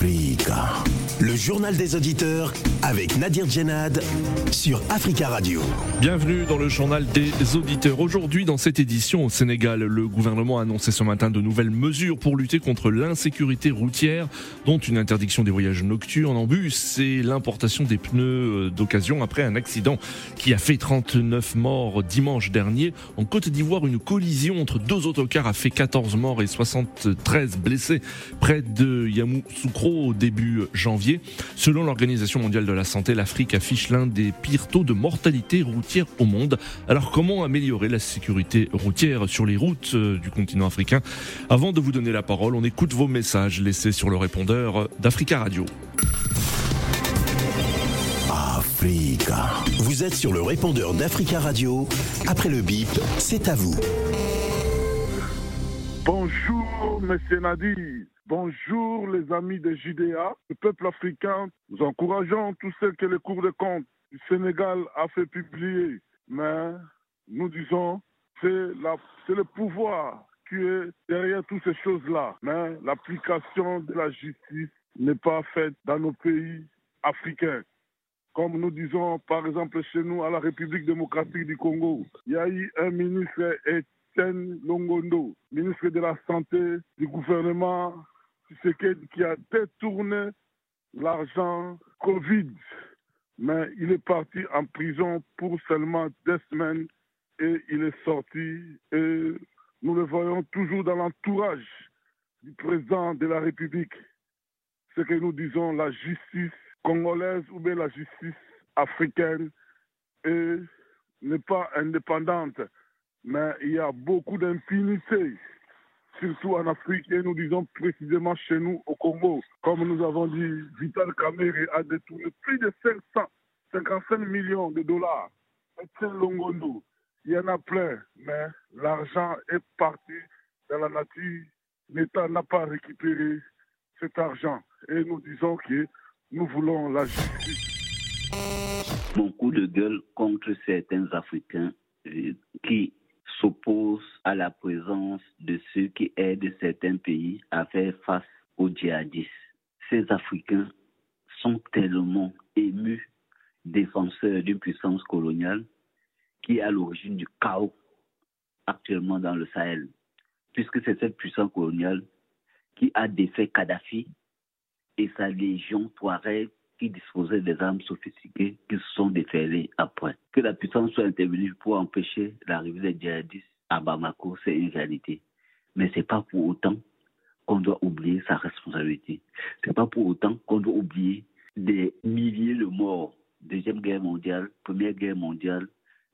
Afrique. Le journal des auditeurs avec Nadir Djenad sur Africa Radio. Bienvenue dans le journal des auditeurs. Aujourd'hui, dans cette édition au Sénégal, le gouvernement a annoncé ce matin de nouvelles mesures pour lutter contre l'insécurité routière, dont une interdiction des voyages nocturnes en bus et l'importation des pneus d'occasion après un accident qui a fait 39 morts dimanche dernier. En Côte d'Ivoire, une collision entre deux autocars a fait 14 morts et 73 blessés près de Yamoussoukro au début janvier. Selon l'Organisation mondiale de la santé, l'Afrique affiche l'un des pires taux de mortalité routière au monde. Alors comment améliorer la sécurité routière sur les routes du continent africain? Avant de vous donner la parole, on écoute vos messages laissés sur le répondeur d'Africa Radio. Africa. Vous êtes sur le répondeur d'Africa Radio. Après le bip, c'est à vous. Bonjour, monsieur Nadir. Bonjour, les amis de JDA, le peuple africain. Nous encourageons tous ceux que le Cour des comptes du Sénégal a fait publier. Mais nous disons, c'est le pouvoir qui est derrière toutes ces choses-là. Mais l'application de la justice n'est pas faite dans nos pays africains. Comme nous disons, par exemple, chez nous, à la République démocratique du Congo, il y a eu un ministre, Etienne Longondo, ministre de la Santé du gouvernement, qui a détourné l'argent Covid. Mais il est parti en prison pour seulement 2 semaines et il est sorti. Et nous le voyons toujours dans l'entourage du président de la République. Ce que nous disons, la justice congolaise ou bien la justice africaine n'est pas indépendante. Mais il y a beaucoup d'impunité, surtout en Afrique, et nous disons précisément chez nous au Congo. Comme nous avons dit, Vital Kamerhe a détourné plus de 555 millions de dollars. Etienne Longondo, il y en a plein, mais l'argent est parti dans la nature. L'État n'a pas récupéré cet argent. Et nous disons que nous voulons la justice. Beaucoup de gueule contre certains Africains qui s'oppose à la présence de ceux qui aident certains pays à faire face aux djihadistes. Ces Africains sont tellement émus, défenseurs d'une puissance coloniale qui est à l'origine du chaos actuellement dans le Sahel, puisque c'est cette puissance coloniale qui a défait Kadhafi et sa légion Touareg qui disposaient des armes sophistiquées qui se sont déferlées après. Que la puissance soit intervenue pour empêcher l'arrivée des djihadistes à Bamako, c'est une réalité. Mais ce n'est pas pour autant qu'on doit oublier sa responsabilité. Ce n'est pas pour autant qu'on doit oublier des milliers de morts. Deuxième guerre mondiale, première guerre mondiale,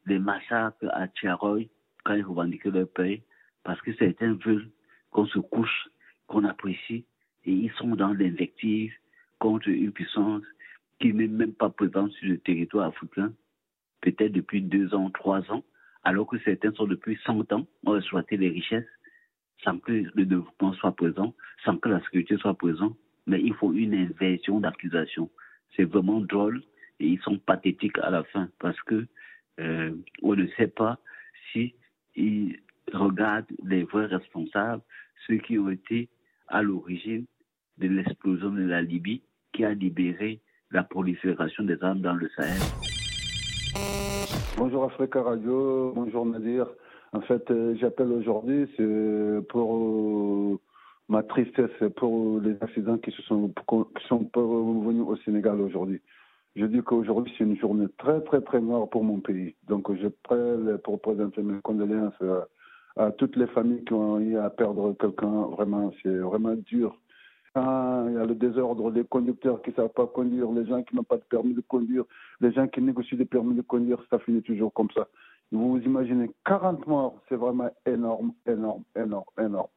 des massacres à Tcharoy quand ils revendiquaient leur pays, parce que certains veulent qu'on se couche, qu'on apprécie, et ils sont dans l'invective contre une puissance qui n'est même pas présente sur le territoire africain, peut-être depuis 2 ans, 3 ans, alors que certains sont depuis 100 ans, ont exploité les richesses sans que le développement soit présent, sans que la sécurité soit présente, mais ils font une inversion d'accusation. C'est vraiment drôle et ils sont pathétiques à la fin parce que on ne sait pas si ils regardent les vrais responsables, ceux qui ont été à l'origine de l'explosion de la Libye qui a libéré la prolifération des armes dans le Sahel. Bonjour Africa Radio, bonjour Nadir. En fait, j'appelle aujourd'hui pour ma tristesse pour les accidents qui sont venus au Sénégal aujourd'hui. Je dis qu'aujourd'hui, c'est une journée très, très, très noire pour mon pays. Donc, je prête pour présenter mes condoléances à toutes les familles qui ont eu à perdre quelqu'un. Vraiment, c'est vraiment dur. Il y a le désordre, les conducteurs qui ne savent pas conduire, les gens qui n'ont pas de permis de conduire, les gens qui négocient des permis de conduire, ça finit toujours comme ça. Vous imaginez, 40 morts, c'est vraiment énorme, énorme, énorme, énorme.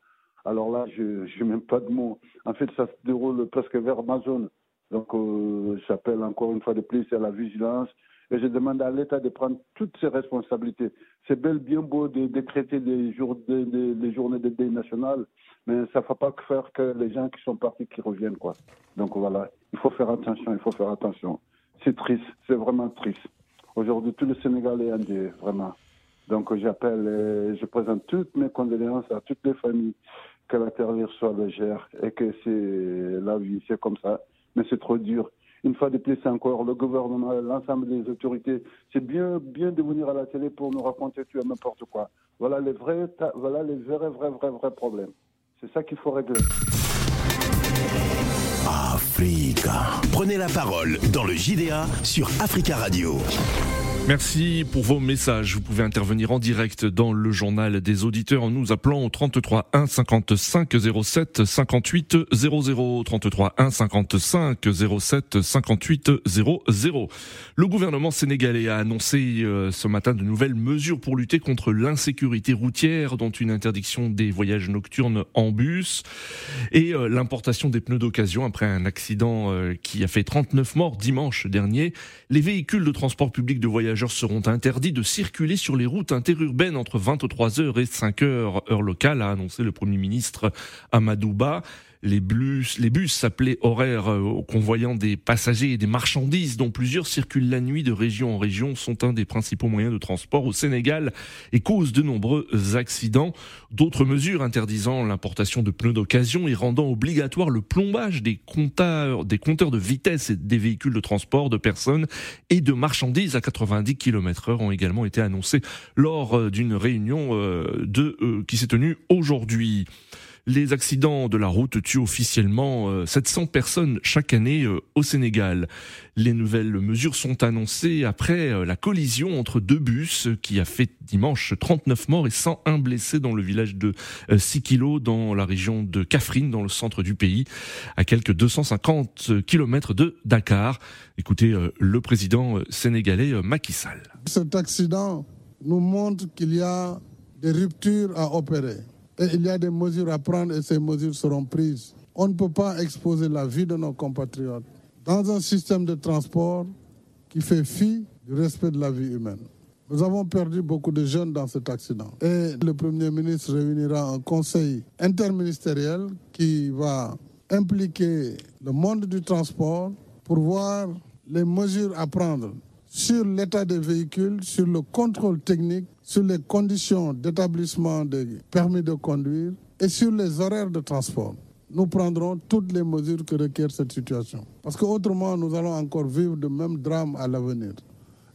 Alors là, je n'ai même pas de mots. En fait, ça se déroule presque vers ma zone. Donc, j'appelle encore une fois de plus à la vigilance et je demande à l'État de prendre toutes ses responsabilités. C'est bel bien beau de décréter des journées de deuil national, mais ça ne va pas faire que les gens qui sont partis qui reviennent, quoi. Donc voilà, il faut faire attention. C'est triste, c'est vraiment triste. Aujourd'hui, tout le Sénégal est endeuillé, vraiment. Donc j'appelle et je présente toutes mes condoléances à toutes les familles que la terreur soit légère et que c'est la vie, c'est comme ça. Mais c'est trop dur. Une fois de plus encore, le gouvernement, l'ensemble des autorités, c'est bien de venir à la télé pour nous raconter tout et n'importe quoi. Voilà les vrais problèmes. C'est ça qu'il faut régler. Africa. Prenez la parole dans le JDA sur Africa Radio. Merci pour vos messages. Vous pouvez intervenir en direct dans le journal des auditeurs en nous appelant au 33 1 55 07 58 00. 33 1 55 07 58 00. Le gouvernement sénégalais a annoncé ce matin de nouvelles mesures pour lutter contre l'insécurité routière, dont une interdiction des voyages nocturnes en bus et l'importation des pneus d'occasion après un accident qui a fait 39 morts dimanche dernier. Les véhicules de transport public de voyage seront interdits de circuler sur les routes interurbaines entre 23h et 5h, heure locale, a annoncé le Premier ministre Amadou Ba. Les bus appelés horaires convoyant des passagers et des marchandises, dont plusieurs circulent la nuit de région en région, sont un des principaux moyens de transport au Sénégal et causent de nombreux accidents. D'autres mesures interdisant l'importation de pneus d'occasion et rendant obligatoire le plombage des compteurs de vitesse et des véhicules de transport de personnes et de marchandises à 90 km/h ont également été annoncées lors d'une réunion qui s'est tenue aujourd'hui. Les accidents de la route tuent officiellement 700 personnes chaque année au Sénégal. Les nouvelles mesures sont annoncées après la collision entre deux bus qui a fait dimanche 39 morts et 101 blessés dans le village de Sikilo, dans la région de Kafrine, dans le centre du pays, à quelques 250 km de Dakar. Écoutez le président sénégalais Macky Sall. Cet accident nous montre qu'il y a des ruptures à opérer. Et il y a des mesures à prendre et ces mesures seront prises. On ne peut pas exposer la vie de nos compatriotes dans un système de transport qui fait fi du respect de la vie humaine. Nous avons perdu beaucoup de jeunes dans cet accident. Et le Premier ministre réunira un conseil interministériel qui va impliquer le monde du transport pour voir les mesures à prendre sur l'état des véhicules, sur le contrôle technique, sur les conditions d'établissement des permis de conduire et sur les horaires de transport. Nous prendrons toutes les mesures que requiert cette situation. Parce qu'autrement, nous allons encore vivre de mêmes drames à l'avenir.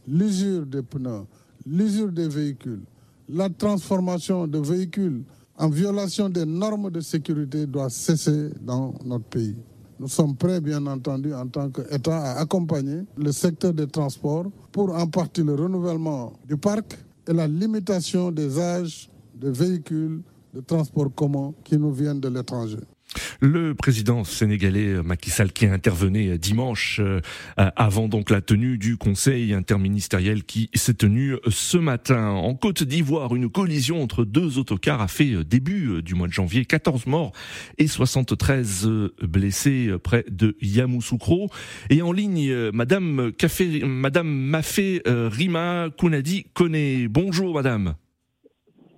L'usure des pneus, l'usure des véhicules, la transformation de véhicules en violation des normes de sécurité doit cesser dans notre pays. Nous sommes prêts, bien entendu, en tant qu'État, à accompagner le secteur des transports pour en partie le renouvellement du parc et la limitation des âges de véhicules de transport commun qui nous viennent de l'étranger. Le président sénégalais Macky Sall, qui intervenait dimanche avant donc la tenue du conseil interministériel qui s'est tenu ce matin. En Côte d'Ivoire, une collision entre deux autocars a fait début du mois de janvier 14 morts et 73 blessés près de Yamoussoukro. Et en ligne, Madame Mafé Rima Kounadi Koné. Bonjour Madame.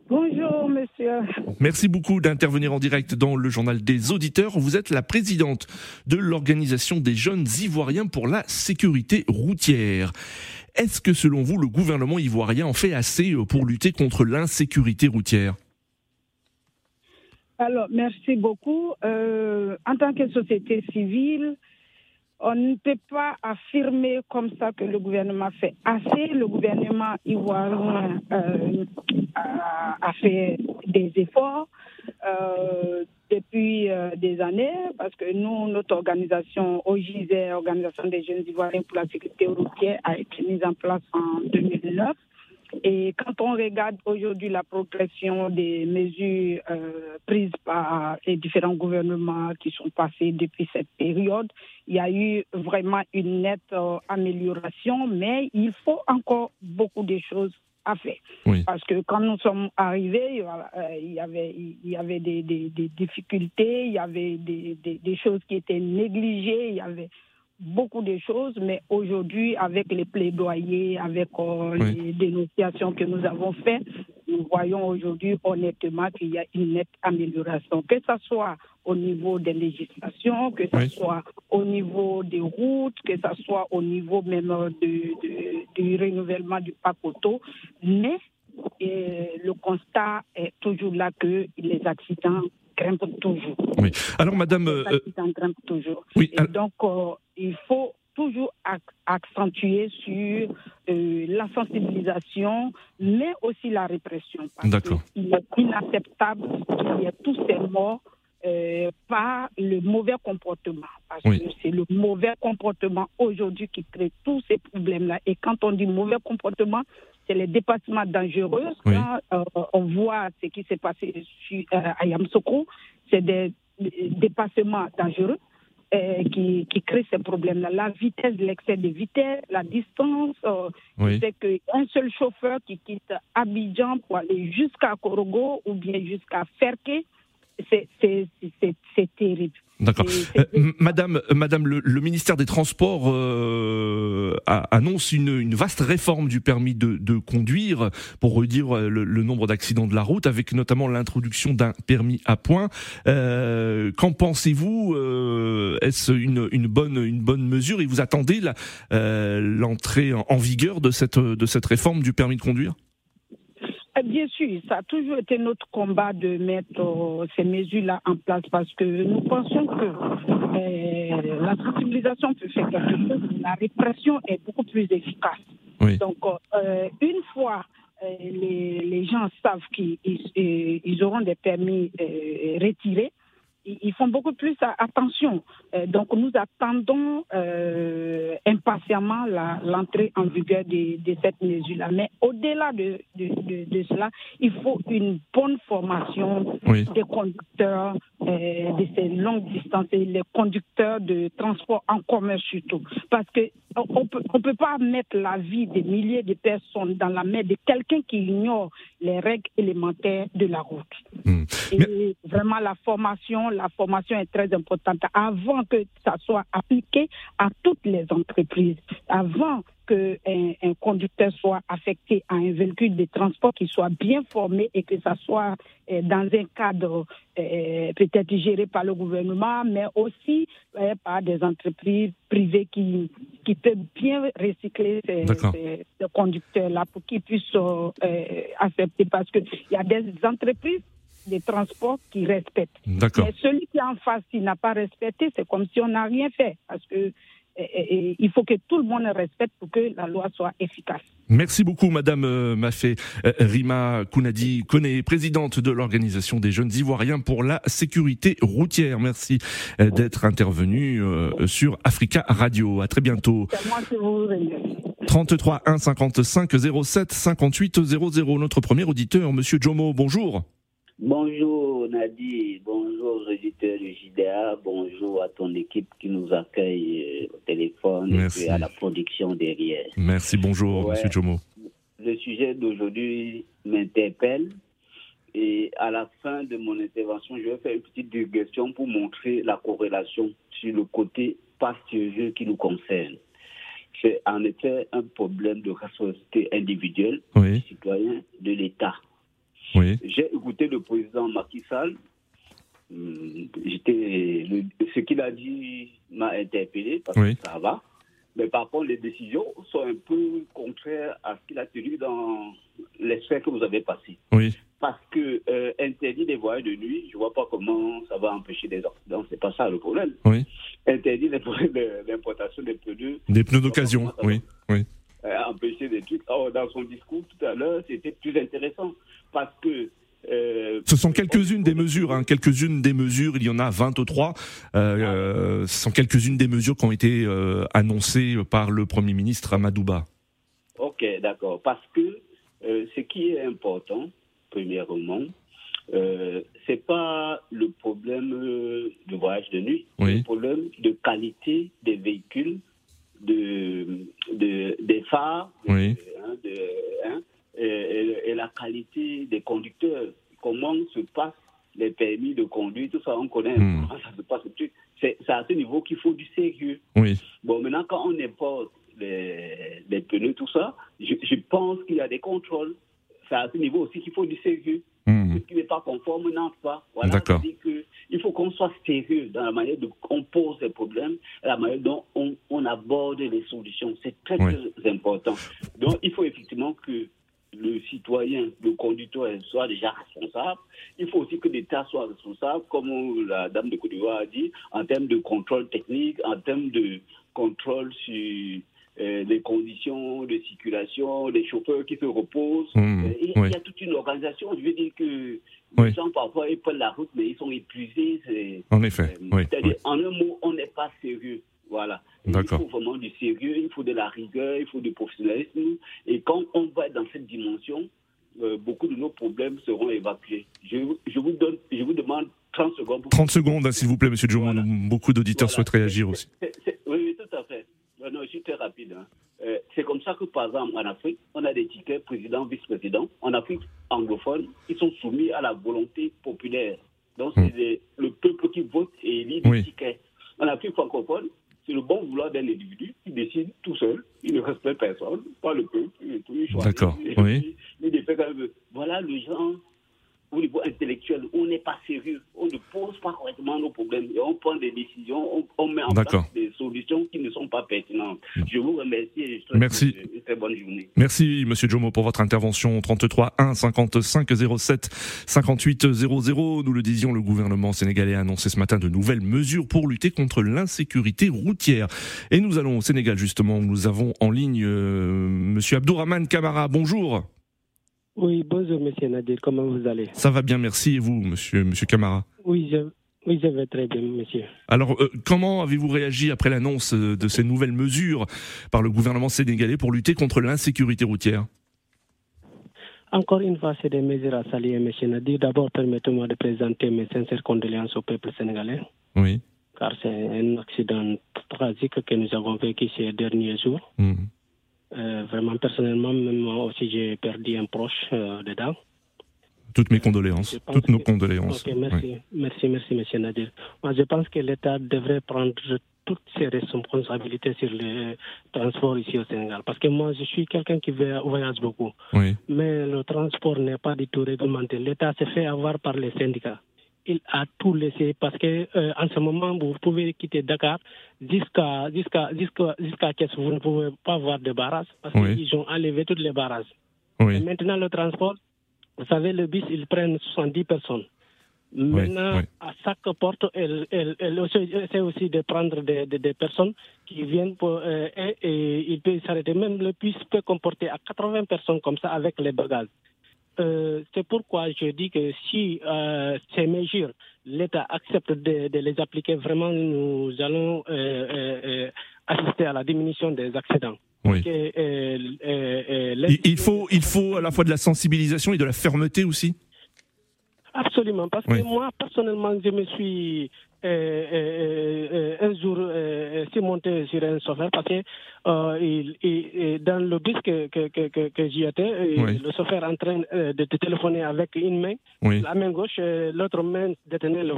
Bonjour monsieur. Merci beaucoup d'intervenir en direct dans le journal des auditeurs. Vous êtes la présidente de l'Organisation des Jeunes Ivoiriens pour la Sécurité Routière. Est-ce que selon vous, le gouvernement ivoirien en fait assez pour lutter contre l'insécurité routière ? Alors, merci beaucoup. En tant que société civile, on ne peut pas affirmer comme ça que le gouvernement fait assez. Le gouvernement ivoirien a fait des efforts depuis des années, parce que nous, notre organisation OJISE, Organisation des Jeunes Ivoiriens pour la Sécurité Routière, a été mise en place en 2009. Et quand on regarde aujourd'hui la progression des mesures prises par les différents gouvernements qui sont passés depuis cette période, il y a eu vraiment une nette amélioration, mais il faut encore beaucoup de choses à faire. Oui. Parce que quand nous sommes arrivés, il y avait des difficultés, il y avait des choses qui étaient négligées, il y avait beaucoup de choses, mais aujourd'hui, avec les plaidoyers, avec les dénonciations que nous avons faites, nous voyons aujourd'hui honnêtement qu'il y a une nette amélioration, que ce soit au niveau des législations, que ce soit au niveau des routes, que ce soit au niveau même du renouvellement du parc auto, mais le constat est toujours là que les accidents grimpent toujours. Oui. Alors, madame. Les paysans grimpent toujours. Oui, alors... Et donc, il faut toujours accentuer sur la sensibilisation, mais aussi la répression. D'accord. Il est inacceptable qu'il y ait tous ces morts par le mauvais comportement. Parce que c'est le mauvais comportement aujourd'hui qui crée tous ces problèmes-là. Et quand on dit mauvais comportement, c'est les dépassements dangereux. Oui. Quand on voit ce qui s'est passé à Yamoussoukro, c'est des dépassements dangereux qui créent ces problèmes-là. La vitesse, l'excès de vitesse, la distance. C'est qu'un seul chauffeur qui quitte Abidjan pour aller jusqu'à Korogo ou bien jusqu'à Ferke, c'est terrible. D'accord. Madame, le ministère des Transports annonce une vaste réforme du permis de conduire pour réduire le nombre d'accidents de la route, avec notamment l'introduction d'un permis à points. Qu'en pensez-vous? Est-ce une bonne mesure? Et vous attendez l'entrée en vigueur de cette réforme du permis de conduire? Bien sûr, ça a toujours été notre combat de mettre ces mesures-là en place, parce que nous pensons que la sensibilisation peut faire quelque chose, la répression est beaucoup plus efficace. Oui. Donc, une fois les gens savent qu'ils auront des permis retirés, ils font beaucoup plus attention. Donc, nous attendons impatiemment l'entrée en vigueur de cette mesure-là. Mais au-delà de cela, il faut une bonne formation des conducteurs de ces longues distances, et les conducteurs de transport en commun surtout. Parce qu'on ne peut pas mettre la vie des milliers de personnes dans la main de quelqu'un qui ignore les règles élémentaires de la route. Mmh. Et vraiment, la formation est très importante avant que ça soit appliqué à toutes les entreprises, avant qu'un conducteur soit affecté à un véhicule de transport, qui soit bien formé et que ça soit dans un cadre peut-être géré par le gouvernement, mais aussi par des entreprises privées qui peuvent bien recycler ces conducteurs-là pour qu'ils puissent accepter, parce qu'il y a des entreprises des transports qui respectent. D'accord. Mais celui qui est en face, qui n'a pas respecté, c'est comme si on n'a rien fait. Parce que il faut que tout le monde respecte pour que la loi soit efficace. Merci beaucoup, madame Mafé Rima Kounadi Koné, présidente de l'Organisation des Jeunes Ivoiriens pour la Sécurité Routière. Merci d'être intervenue sur Africa Radio. À très bientôt. C'est moi qui vous remercie. 33 1 55 07 58 00. Notre premier auditeur, monsieur Jomo, bonjour. Bonjour Nadir, bonjour aux auditeurs du JDA, bonjour à ton équipe qui nous accueille au téléphone. Merci. Et à la production derrière. Merci, bonjour Monsieur Jomo. Le sujet d'aujourd'hui m'interpelle et à la fin de mon intervention, je vais faire une petite digression pour montrer la corrélation sur le côté pastureux qui nous concerne. C'est en effet un problème de responsabilité individuelle du citoyen, de l'État. Oui. J'ai écouté le président Macky Sall. Ce qu'il a dit m'a interpellé parce que ça va. Mais par contre, les décisions sont un peu contraires à ce qu'il a tenu dans les sphères que vous avez passées. Oui. Parce que interdit les voyages de nuit, je ne vois pas comment ça va empêcher des accidents. C'est pas ça le problème. Oui. Interdit l'importation des pneus. Des pneus d'occasion, oui. Empêcher des trucs. Or, dans son discours tout à l'heure, c'était plus intéressant parce que... ce sont quelques-unes des mesures, quelques-unes des mesures, il y en a 23, ce sont quelques-unes des mesures qui ont été annoncées par le Premier ministre Amadou Ba. Ok, d'accord, parce que ce qui est important, premièrement, c'est pas le problème du voyage de nuit, c'est le problème de qualité des véhicules, des phares, et la qualité des conducteurs, comment se passent les permis de conduire, tout ça on connaît, comment ça se passe, c'est à ce niveau qu'il faut du sérieux. Oui. Bon, maintenant quand on importe les pneus, tout ça, je pense qu'il y a des contrôles, c'est à ce niveau aussi qu'il faut du sérieux. Ce qui n'est pas conforme n'entre pas. Voilà, d'accord. C'est que il faut qu'on soit sérieux dans la manière dont on pose les problèmes, la manière dont on aborde les solutions. C'est très important. Donc il faut effectivement que le citoyen, le conducteur soit déjà responsable. Il faut aussi que l'État soit responsable, comme la dame de Côte d'Ivoire a dit, en termes de contrôle technique, en termes de contrôle sur les conditions de circulation, les chauffeurs qui se reposent. Il y a toute une organisation. Je veux dire que les gens, parfois, ils prennent la route, mais ils sont épuisés. En effet. C'est-à-dire, en un mot, on n'est pas sérieux. Voilà. Il faut vraiment du sérieux, il faut de la rigueur, il faut du professionnalisme. Et quand on va dans cette dimension, beaucoup de nos problèmes seront évacués. Je vous demande 30 secondes. 30 secondes, s'il vous plaît, M. Djoumou. Voilà. Beaucoup d'auditeurs souhaitent réagir aussi. Oui, tout à fait. Non, je suis très rapide. C'est comme ça que, par exemple, en Afrique, on a des tickets président, vice-président. En Afrique anglophone, ils sont soumis à la volonté populaire. Donc, c'est le peuple qui vote et élit des tickets. En Afrique francophone, c'est le bon vouloir d'un individu qui décide tout seul, il ne respecte personne, pas le peuple, il choisit. D'accord, il fait quand même. Voilà le genre, au niveau intellectuel, on n'est pas sérieux, on ne pose pas correctement nos problèmes, et on prend des décisions, on met en place des solutions qui ne sont pas pertinentes. Je vous remercie et je souhaite une très bonne journée. Merci, Monsieur Djomo, pour votre intervention. 33 1 55 07 58 00. Nous le disions, le gouvernement sénégalais a annoncé ce matin de nouvelles mesures pour lutter contre l'insécurité routière. Et nous allons au Sénégal, justement, où nous avons en ligne Monsieur Abdourahmane Kamara. Bonjour. Oui, bonjour Monsieur Nadir, comment vous allez ? Ça va bien, merci. Et vous, Monsieur Kamara ? Oui, je vais très bien, monsieur. Alors, comment avez-vous réagi après l'annonce de ces nouvelles mesures par le gouvernement sénégalais pour lutter contre l'insécurité routière ? Encore une fois, c'est des mesures à saluer, Monsieur Nadir. D'abord, permettez-moi de présenter mes sincères condoléances au peuple sénégalais. Oui. Car c'est un accident tragique que nous avons vécu ces derniers jours. Vraiment, personnellement, même moi aussi, j'ai perdu un proche dedans. Toutes mes condoléances, toutes nos condoléances. Okay, merci, Monsieur Nadir. Moi, je pense que l'État devrait prendre toutes ses responsabilités sur le transport ici au Sénégal. Parce que moi, je suis quelqu'un qui voyage beaucoup. Oui. Mais le transport n'est pas du tout réglementé. L'État se fait avoir par les syndicats. Il a tout laissé parce que en ce moment vous pouvez quitter Dakar jusqu'à Thiès, vous ne pouvez pas voir de barrages parce qu'ils ont enlevé toutes les barrages. Oui. Maintenant le transport, vous savez le bus ils prennent 70 personnes. Maintenant à chaque porte elle essaie aussi de prendre des personnes qui viennent pour et ils peuvent s'arrêter. Même le bus peut comporter à 80 personnes comme ça avec les bagages. C'est pourquoi je dis que si ces mesures, l'État accepte de les appliquer, vraiment nous allons assister à la diminution des accidents. Oui. Il faut à la fois de la sensibilisation et de la fermeté aussi. Absolument, parce que moi, personnellement, je me suis un jour surmonté sur un chauffeur parce que dans le bus que j'y étais, le chauffeur en train de te téléphoner avec une main, la main gauche, l'autre main détenait le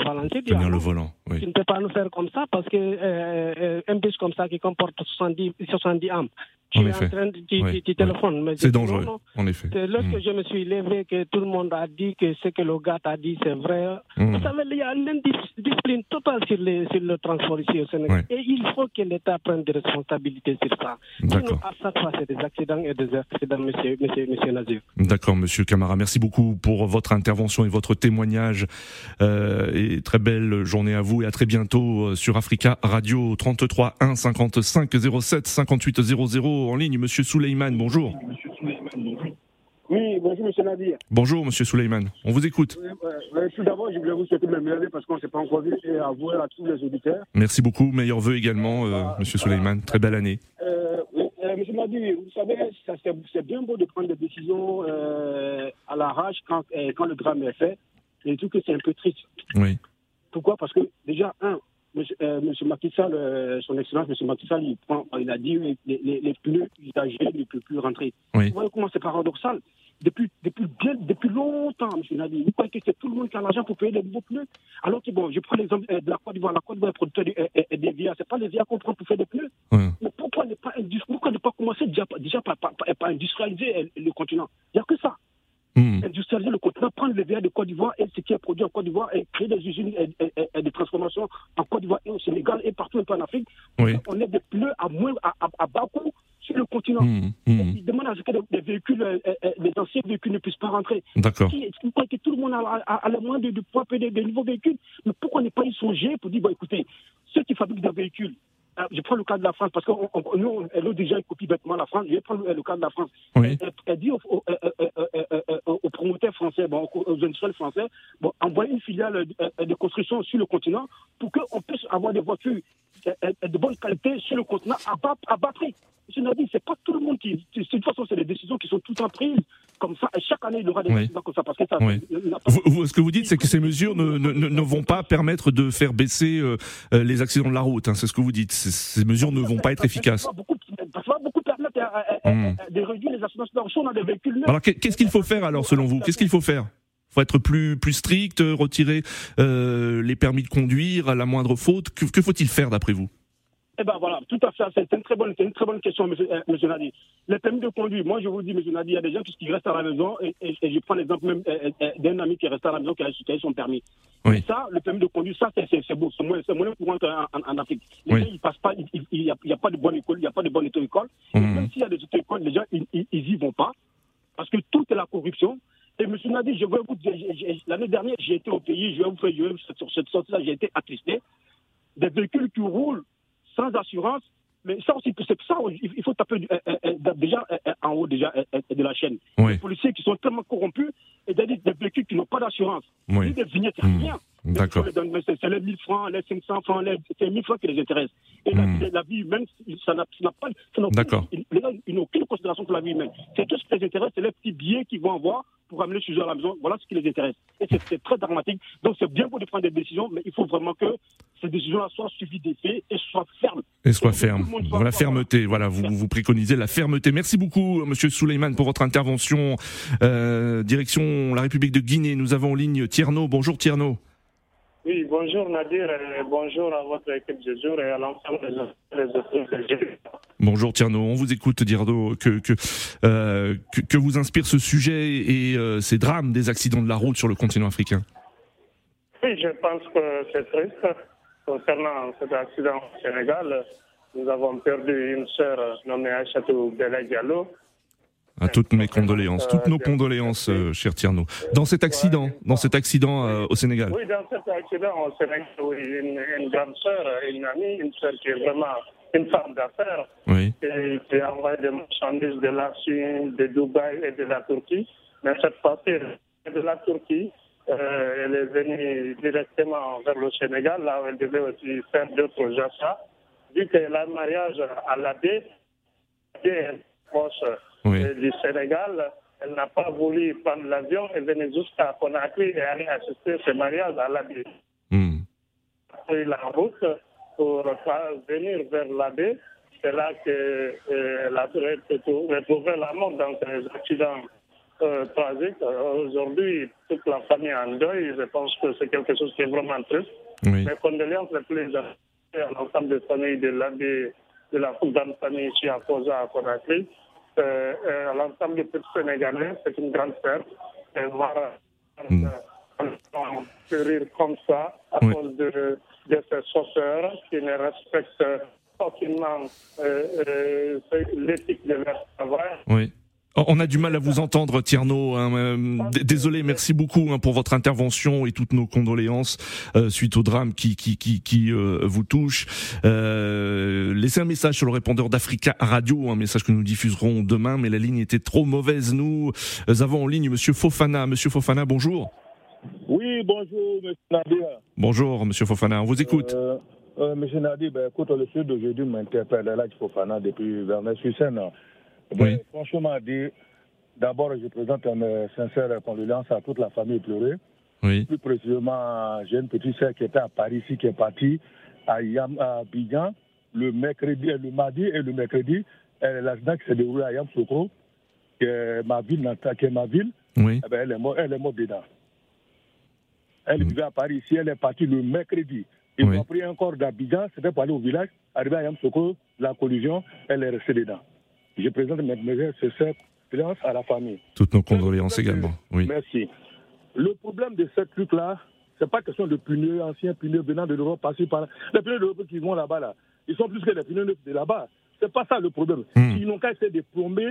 volant. Tu ne peux pas nous faire comme ça parce que un bus comme ça qui comporte 70 âmes. Tu téléphones. Mais c'est dangereux, en effet. Lorsque je me suis levé, que tout le monde a dit que ce que le gars t'a dit, c'est vrai. Vous savez, il y a une indiscipline totale sur le transport ici au Sénégal. Et il faut que l'État prenne des responsabilités sur ça. Sinon, à chaque fois, c'est des accidents et des accidents, monsieur Nadir. D'accord, monsieur Kamara. Merci beaucoup pour votre intervention et votre témoignage. Et très belle journée à vous et à très bientôt sur Africa Radio. 33 1 55 07 58 00. En ligne, Monsieur Souleymane, bonjour. Oui, bonjour Monsieur Nadir. Bonjour Monsieur Souleymane, on vous écoute. Tout d'abord, je voulais vous souhaiter mes meilleurs vœux parce qu'on ne s'est pas encore vu et avouer à tous les auditeurs. Merci beaucoup, meilleurs vœux également Monsieur Souleymane, très belle année. Monsieur Nadir, vous savez, ça, c'est bien beau de prendre des décisions à l'arrache quand le drame est fait. Et je trouve que c'est un peu triste. Oui. Pourquoi ? Parce que déjà, Monsieur Macky Sall, son excellence, Monsieur Macky Sall, il a dit les pneus usagés ne peuvent plus rentrer. Oui. Vous voyez comment c'est paradoxal. Depuis longtemps, Monsieur Nadir, vous croyez que c'est tout le monde qui a l'argent pour payer les nouveaux pneus. Alors que bon, je prends l'exemple de la Côte d'Ivoire. La Côte d'Ivoire est producteur des VIA. C'est pas les VIA qu'on prend pour faire des pneus. Oui. Mais pourquoi ne pas commencer déjà par industrialiser le continent ? Il n'y a que ça. Industrialiser le continent, prendre les VIA de Côte d'Ivoire et ce qui est produit en Côte d'Ivoire et créer des usines et des transformations en Côte d'Ivoire et au Sénégal et partout un peu en Afrique. Oui. On a des pneus à bas coût sur le continent. Ils demandent à ce que les véhicules, les anciens véhicules ne puissent pas rentrer. D'accord. Vous croyez que tout le monde a le moyen de pouvoir payer des nouveaux véhicules, mais pourquoi ne pas y songer pour dire, bon, écoutez, ceux qui fabriquent des véhicules, je prends le cas de la France, parce que nous, l'autre déjà, copie bêtement la France. Je prends le cas de la France. Oui. Elle dit aux promoteurs français, bon, aux industriels français, bon, envoyer une filiale de construction sur le continent pour qu'on puisse avoir des voitures de bonne qualité sur le continent à bas prix. Je l'ai dit, c'est pas tout le monde qui. De toute façon, c'est des décisions qui sont tout le temps prises comme ça. Et chaque année, il y aura des décisions comme ça. Parce que ça ce que vous dites, c'est que ces mesures ne vont pas permettre de faire baisser les accidents de la route. Hein, c'est ce que vous dites. Ces mesures ne vont pas être efficaces. De réduire les assurances d'enchant dans des véhicules. Alors qu'est-ce qu'il faut faire alors selon vous ? Qu'est-ce qu'il faut faire ? Il faut être plus strict, retirer les permis de conduire à la moindre faute. Que faut-il faire d'après vous ? Eh ben voilà, tout à fait, c'est une très bonne question, monsieur Nadir. Les permis de conduire, moi je vous dis, monsieur Nadir, il y a des gens qui restent à la maison, et je prends l'exemple même d'un ami qui reste à la maison, qui a son permis. Oui. Et ça, le permis de conduire, ça c'est beau, c'est moins courant qu'en Afrique. Les gens, ils passent pas, il n'y a pas de bonne école, il n'y a pas de bonne auto-école. Et même s'il y a des auto-écoles, les gens, ils y vont pas, parce que tout est la corruption. Et M. Nadir, je vais vous dire, l'année dernière, j'ai été au pays, sur cette sorte-là, j'ai été attristé. Des véhicules qui roulent sans assurance, mais ça aussi, c'est ça, il faut taper déjà en haut déjà de la chaîne. Oui. Les policiers qui sont tellement corrompus, et des véhicules qui n'ont pas d'assurance. Oui. Des vignettes, rien. D'accord. C'est les 1000 francs, les 500 francs, les 1000 francs qui les intéressent. Et la vie humaine, ils n'ont aucune considération pour la vie humaine. C'est tout ce qui les intéresse, c'est les petits billets qu'ils vont avoir pour amener le sujet à la maison. Voilà ce qui les intéresse. Et c'est très dramatique. Donc c'est bien beau de prendre des décisions, mais il faut vraiment que ces décisions-là soient suivies des faits et soient fermes. La fermeté. Voilà, vous préconisez la fermeté. Merci beaucoup, monsieur Souleymane, pour votre intervention. Direction la République de Guinée. Nous avons en ligne Thierno. Bonjour Thierno. Oui, bonjour Nadir, et bonjour à votre équipe de jour et à l'ensemble des autres. Bonjour Thierno, on vous écoute dire que vous inspire ce sujet et ces drames des accidents de la route sur le continent africain. Oui, je pense que c'est triste. Concernant cet accident au Sénégal, nous avons perdu une sœur nommée Aïchatou Bdelaï-Gallot. Toutes nos condoléances, cher Thierno. Dans cet accident au Sénégal. Oui, dans cet accident au Sénégal, oui, une grande sœur, une amie, une sœur qui est vraiment une femme d'affaires, oui. Et qui envoie des marchandises de la Chine, de Dubaï et de la Turquie. Mais cette partie de la Turquie, elle est venue directement vers le Sénégal, là où elle devait aussi faire d'autres achats, vu que le mariage à l'Abbé est proche. Oui. Du Sénégal, elle n'a pas voulu prendre l'avion, elle venait jusqu'à Conakry et aller assister ce mariage à l'Abbé. Elle a pris la route pour venir vers l'Abbé, c'est là qu'elle a retrouvé la mort dans ces accidents tragiques. Aujourd'hui, toute la famille est en deuil, je pense que c'est quelque chose qui est vraiment triste. Oui. Mes condoléances les plus à l'ensemble des familles de l'Abbé, de la grande famille ici à Kosa, à Conakry. À l'ensemble des peuples sénégalais, c'est une grande perte. Et voir un sourire comme ça à cause de ces sauceurs qui ne respectent aucunement l'éthique de leur travail. Oui. On a du mal à vous entendre, Thierno. Désolé, merci beaucoup pour votre intervention et toutes nos condoléances suite au drame qui vous touche. Laissez un message sur le répondeur d'Africa Radio, un message que nous diffuserons demain, mais la ligne était trop mauvaise. Nous avons en ligne monsieur Fofana. Monsieur Fofana, bonjour. Oui, bonjour, monsieur Nadir. Bonjour, monsieur Fofana, on vous écoute. Monsieur Nadir, écoute, le sujet d'aujourd'hui m'interpelle là, Fofana, depuis Vernon-sur-Seine. Oui. Franchement, d'abord, je présente une sincère condoléance à toute la famille pleurée. Oui. Plus précisément, j'ai une petite sœur qui était à Paris, ici, qui est partie à Abidjan le mardi et le mercredi. L'accident qui s'est déroulé à Yamoussoukro, qui est ma ville. Oui. Eh bien, elle est morte dedans. Elle vivait à Paris, ici, elle est partie le mercredi. Ils ont pris un corps d'Abidjan, c'était pour aller au village. Arrivé à Yamoussoukro, la collision, elle est restée dedans. Je présente mes condoléances à la famille. Toutes nos condoléances également. Oui. Merci. Le problème de ce truc-là, c'est pas question de pneus anciens, pneus venant de l'Europe, passés par là. Les pneus d'Europe qui vont là-bas, là, ils sont plus que les pneus de là-bas. C'est pas ça le problème. Ils n'ont qu'à essayer de plomber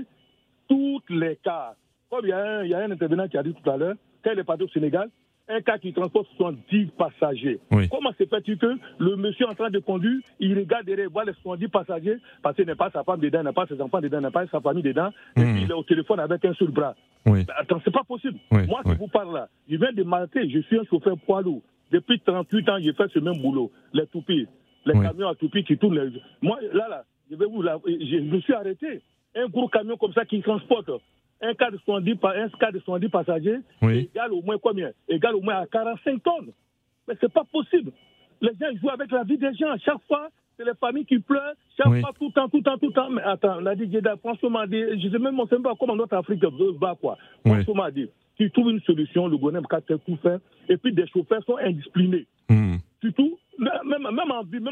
toutes les cars. Comme il y a un intervenant qui a dit tout à l'heure, quand il est parti au Sénégal, un car qui transporte 70 passagers. Oui. Comment se fait-il que le monsieur en train de conduire, il regarde derrière, il voit les 70 passagers, parce qu'il n'a pas sa femme dedans, il n'a pas ses enfants dedans, il n'a pas sa famille dedans, et puis il est au téléphone avec un seul bras. Oui. Bah, attends, c'est pas possible. Oui. Moi, je vous parle là, je viens de marquer, je suis un chauffeur poids lourd. Depuis 38 ans, je fais ce même boulot. Les toupies, les camions à toupies qui tournent. Les... Moi, là, je me suis arrêté. Un gros camion comme ça qui transporte un car de 70 passagers égale au moins combien? Égale au moins à 45 tonnes. Mais c'est pas possible. Les gens jouent avec la vie des gens. Chaque fois, c'est les familles qui pleurent. Chaque fois, tout le temps. Mais attends, Nadir Djenad, franchement, je sais même pas comment notre Afrique va, quoi. Franchement, tu trouves une solution, le bonhomme peut tout faire. Et puis, des chauffeurs sont indisciplinés. Surtout, même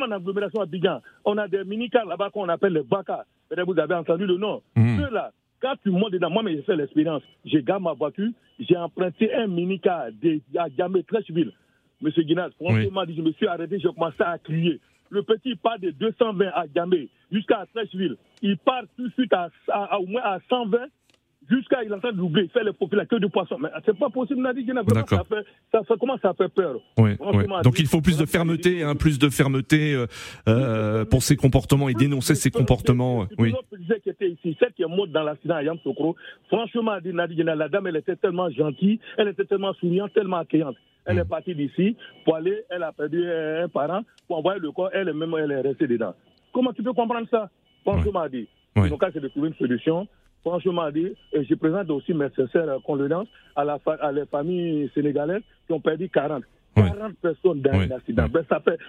en agglomération à Abidjan, on a des mini-cars là-bas qu'on appelle les Baka. Peut-être vous avez entendu le nom. Ceux-là, quand tu montes dedans, moi, j'ai fait l'expérience. J'ai gardé ma voiture, j'ai emprunté un mini-car à Gamé, Trècheville. Monsieur Djenad, franchement, je me suis arrêté, j'ai commencé à crier. Le petit part de 220 à Gamé jusqu'à Trècheville. Il part tout de suite à au moins à 120. Jusqu'à il est en train de doubler, faire la queue de poisson. Mais c'est pas possible, Nadir Djenad. Ça commence à faire peur. Oui. Donc il faut plus de fermeté pour ces comportements et dénoncer ces comportements. Oui. L'autre qui était ici, celle qui est morte dans l'accident à Yamoussoukro, franchement, Nadir Djenad, la dame, elle était tellement gentille, elle était tellement souriante, tellement accueillante. Elle est partie d'ici pour aller, elle a perdu un parent, pour envoyer le corps, elle est restée dedans. Comment tu peux comprendre ça? Franchement, donc là, c'est de trouver une solution. Franchement, je présente aussi mes sincères condoléances à les familles sénégalaises qui ont perdu 40 personnes dans un accident. Ben, ça fait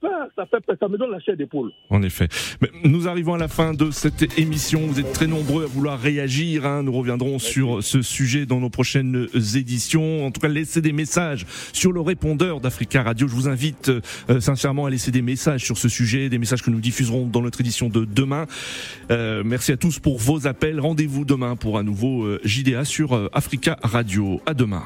peur, ça me donne la chair d'épaule. En effet. Mais nous arrivons à la fin de cette émission. Vous êtes très nombreux à vouloir réagir. Nous reviendrons sur ce sujet dans nos prochaines éditions. En tout cas, laissez des messages sur le répondeur d'Africa Radio. Je vous invite sincèrement à laisser des messages sur ce sujet, des messages que nous diffuserons dans notre édition de demain. Merci à tous pour vos appels. Rendez-vous demain pour un nouveau JDA sur Africa Radio. À demain.